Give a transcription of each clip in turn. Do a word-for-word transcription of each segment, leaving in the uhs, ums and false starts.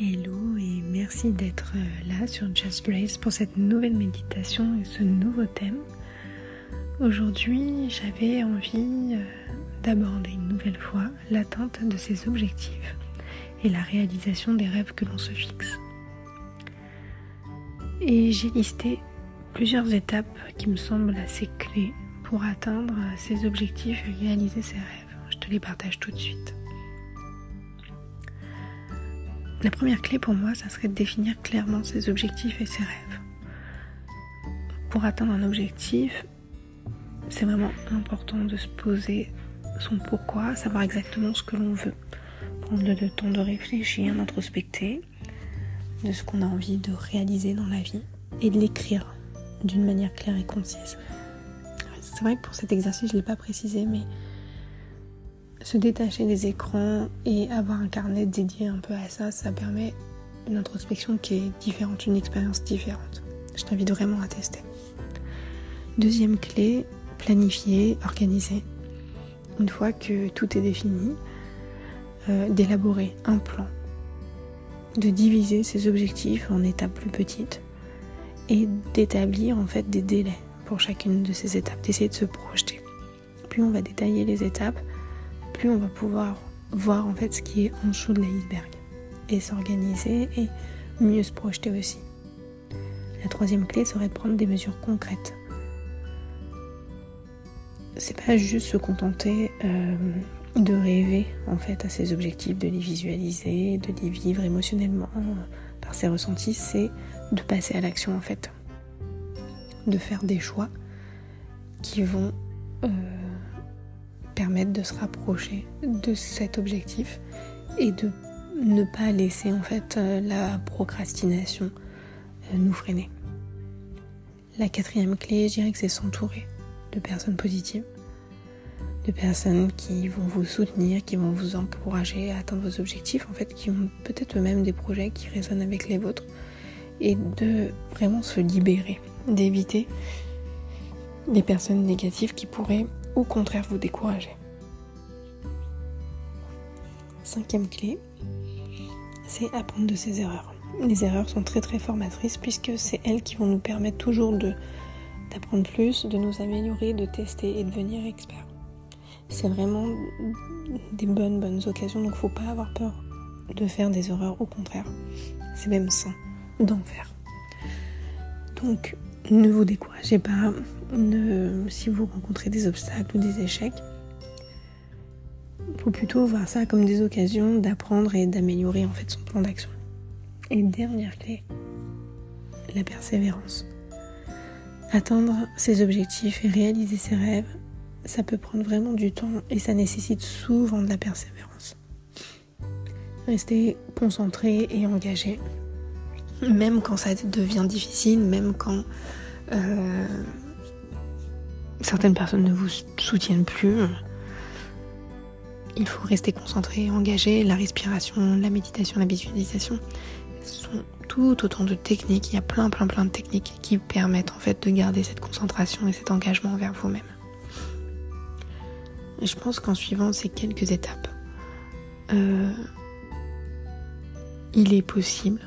Hello et merci d'être là sur Just Breathe pour cette nouvelle méditation et ce nouveau thème. Aujourd'hui, j'avais envie d'aborder une nouvelle fois l'atteinte de ses objectifs et la réalisation des rêves que l'on se fixe. Et j'ai listé plusieurs étapes qui me semblent assez clés pour atteindre ses objectifs et réaliser ses rêves. Je te les partage tout de suite. La première clé pour moi, ça serait de définir clairement ses objectifs et ses rêves. Pour atteindre un objectif, c'est vraiment important de se poser son pourquoi, savoir exactement ce que l'on veut. Prendre le temps de réfléchir, d'introspecter, de ce qu'on a envie de réaliser dans la vie et de l'écrire d'une manière claire et concise. C'est vrai que pour cet exercice, je ne l'ai pas précisé, mais se détacher des écrans et avoir un carnet dédié un peu à ça, ça permet une introspection qui est différente, une expérience différente. Je t'invite vraiment à tester. Deuxième clé, planifier, organiser. Une fois que tout est défini, euh, d'élaborer un plan, de diviser ses objectifs en étapes plus petites et d'établir en fait des délais pour chacune de ces étapes, d'essayer de se projeter. Puis on va détailler les étapes, plus on va pouvoir voir en fait ce qui est en dessous de l'iceberg et s'organiser et mieux se projeter aussi. La troisième clé serait de prendre des mesures concrètes. C'est pas juste se contenter euh, de rêver en fait à ses objectifs, de les visualiser, de les vivre émotionnellement euh, par ses ressentis, c'est de passer à l'action en fait, de faire des choix qui vont euh, permettre de se rapprocher de cet objectif et de ne pas laisser en fait la procrastination nous freiner. La quatrième clé, je dirais que c'est s'entourer de personnes positives, de personnes qui vont vous soutenir, qui vont vous encourager à atteindre vos objectifs, en fait, qui ont peut-être eux-mêmes des projets qui résonnent avec les vôtres, et de vraiment se libérer, d'éviter des personnes négatives qui pourraient au contraire vous décourager. Cinquième clé, c'est apprendre de ses erreurs. Les erreurs sont très très formatrices puisque c'est elles qui vont nous permettre toujours de, d'apprendre plus, de nous améliorer, de tester et devenir expert. C'est vraiment des bonnes bonnes occasions, donc faut pas avoir peur de faire des erreurs, au contraire. C'est même sain d'en faire. Donc, ne vous découragez pas, ne, si vous rencontrez des obstacles ou des échecs, il faut plutôt voir ça comme des occasions d'apprendre et d'améliorer en fait son plan d'action. Et dernière clé, la persévérance. Atteindre ses objectifs et réaliser ses rêves, ça peut prendre vraiment du temps et ça nécessite souvent de la persévérance. Rester concentré et engagé. Même quand ça devient difficile, même quand euh, certaines personnes ne vous soutiennent plus, il faut rester concentré, engagé. La respiration, la méditation, la visualisation sont tout autant de techniques. Il y a plein, plein, plein de techniques qui permettent en fait de garder cette concentration et cet engagement envers vous-même. Et je pense qu'en suivant ces quelques étapes, euh, il est possible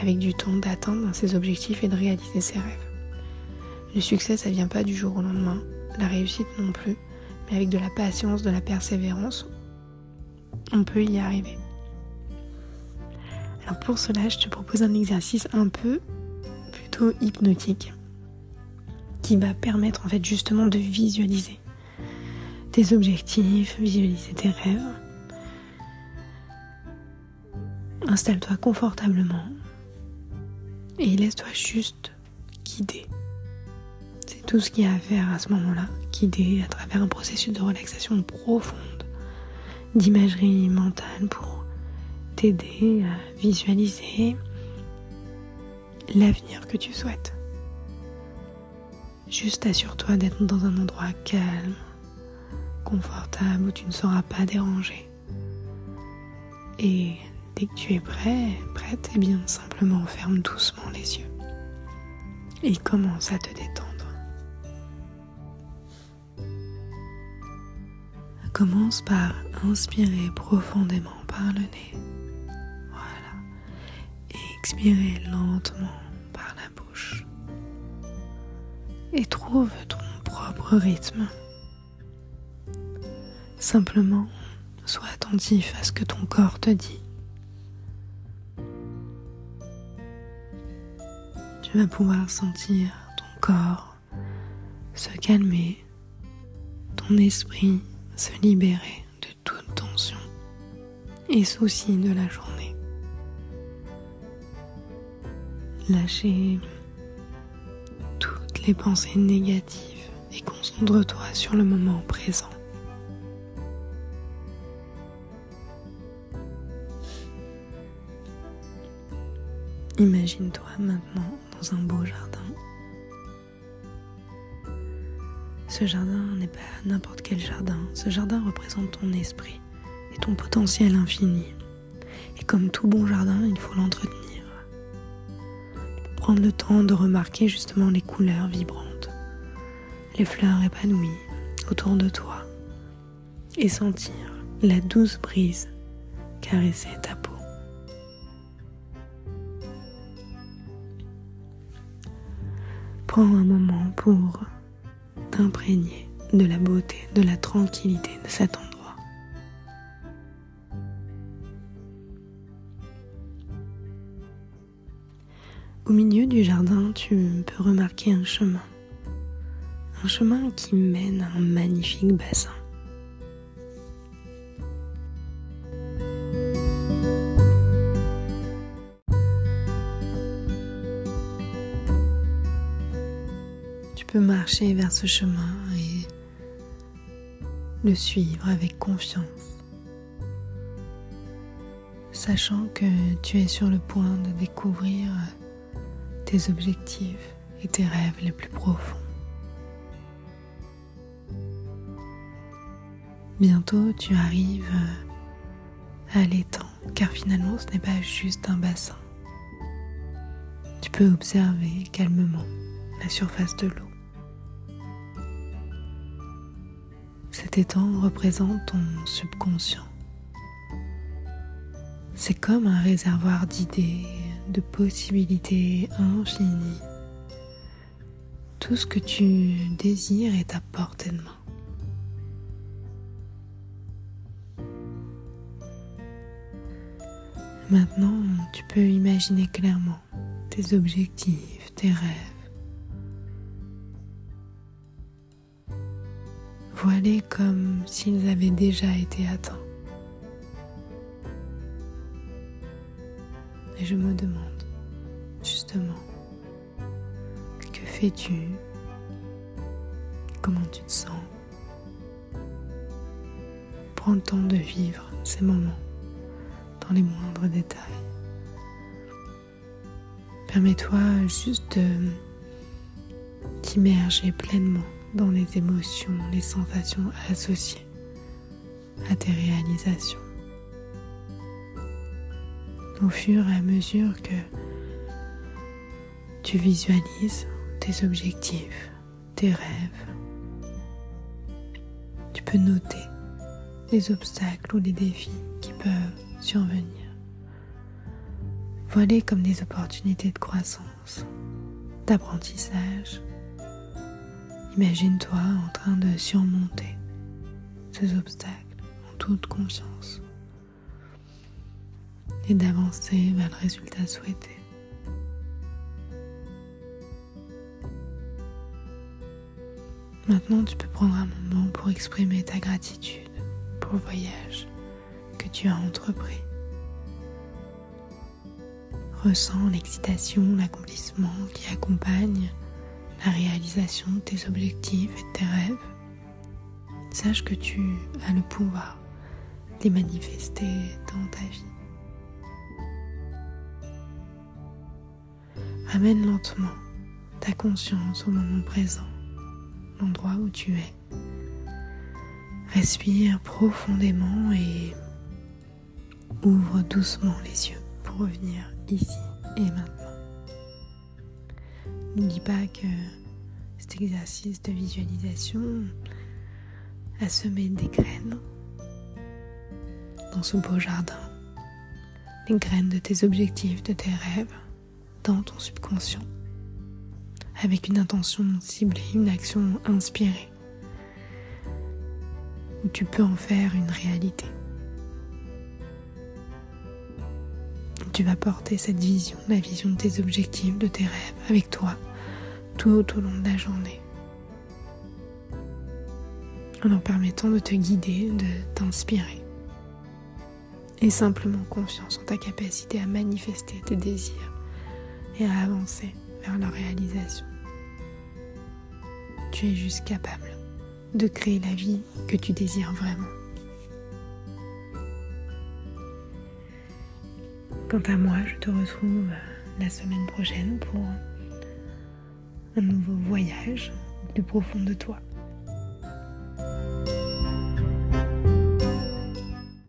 avec du temps d'atteindre ses objectifs et de réaliser ses rêves. Le succès, ça vient pas du jour au lendemain, la réussite non plus, mais avec de la patience, de la persévérance, on peut y arriver. Alors pour cela, je te propose un exercice un peu plutôt hypnotique qui va permettre en fait justement de visualiser tes objectifs, visualiser tes rêves. Installe-toi confortablement et laisse-toi juste guider. C'est tout ce qu'il y a à faire à ce moment-là, guider à travers un processus de relaxation profonde, d'imagerie mentale pour t'aider à visualiser l'avenir que tu souhaites. Juste assure-toi d'être dans un endroit calme, confortable, où tu ne seras pas dérangé. Et dès que tu es prêt, prête, eh bien simplement ferme doucement les yeux et commence à te détendre. Commence par inspirer profondément par le nez. Voilà. expirez lentement par la bouche et trouve ton propre rythme. Simplement, sois attentif à ce que ton corps te dit. Tu vas pouvoir sentir ton corps se calmer, ton esprit se libérer de toute tension et souci de la journée. Lâchez toutes les pensées négatives et concentre-toi sur le moment présent. Imagine-toi maintenant dans un beau jardin. Ce jardin n'est pas n'importe quel jardin. Ce jardin représente ton esprit et ton potentiel infini. Et comme tout bon jardin, il faut l'entretenir. Prendre le temps de remarquer justement les couleurs vibrantes, les fleurs épanouies autour de toi et sentir la douce brise caresser ta peau. Prends un moment pour t'imprégner de la beauté, de la tranquillité de cet endroit. Au milieu du jardin, tu peux remarquer un chemin. Un chemin qui mène à un magnifique bassin. Tu peux marcher vers ce chemin et le suivre avec confiance, sachant que tu es sur le point de découvrir tes objectifs et tes rêves les plus profonds. Bientôt, tu arrives à l'étang, car finalement, ce n'est pas juste un bassin. Tu peux observer calmement la surface de l'eau. Cet étang représente ton subconscient. C'est comme un réservoir d'idées, de possibilités infinies. Tout ce que tu désires est à portée de main. Maintenant, tu peux imaginer clairement tes objectifs, tes rêves. Voilés comme s'ils avaient déjà été atteints. Et je me demande, justement, que fais-tu? Comment tu te sens? Prends le temps de vivre ces moments dans les moindres détails. Permets-toi juste de t'immerger pleinement dans les émotions, les sensations associées à tes réalisations. Au fur et à mesure que tu visualises tes objectifs, tes rêves, tu peux noter les obstacles ou les défis qui peuvent survenir. Voilés comme des opportunités de croissance, d'apprentissage. Imagine-toi en train de surmonter ces obstacles en toute confiance et d'avancer vers le résultat souhaité. Maintenant, tu peux prendre un moment pour exprimer ta gratitude pour le voyage que tu as entrepris. Ressens l'excitation, l'accomplissement qui accompagne la réalisation de tes objectifs et de tes rêves. Sache que tu as le pouvoir de les manifester dans ta vie. Ramène lentement ta conscience au moment présent, l'endroit où tu es. Respire profondément et ouvre doucement les yeux pour revenir ici et maintenant. N'oublie pas que cet exercice de visualisation a semé des graines dans ce beau jardin les graines de tes objectifs, de tes rêves, dans ton subconscient, avec une intention ciblée, une action inspirée, où tu peux en faire une réalité. Tu vas porter cette vision, la vision de tes objectifs, de tes rêves, avec toi, tout au long de la journée, en leur permettant de te guider, de t'inspirer. Et simplement confiance en ta capacité à manifester tes désirs et à avancer vers leur réalisation. Tu es juste capable de créer la vie que tu désires vraiment. Quant à moi, je te retrouve la semaine prochaine pour un nouveau voyage au plus profond de toi.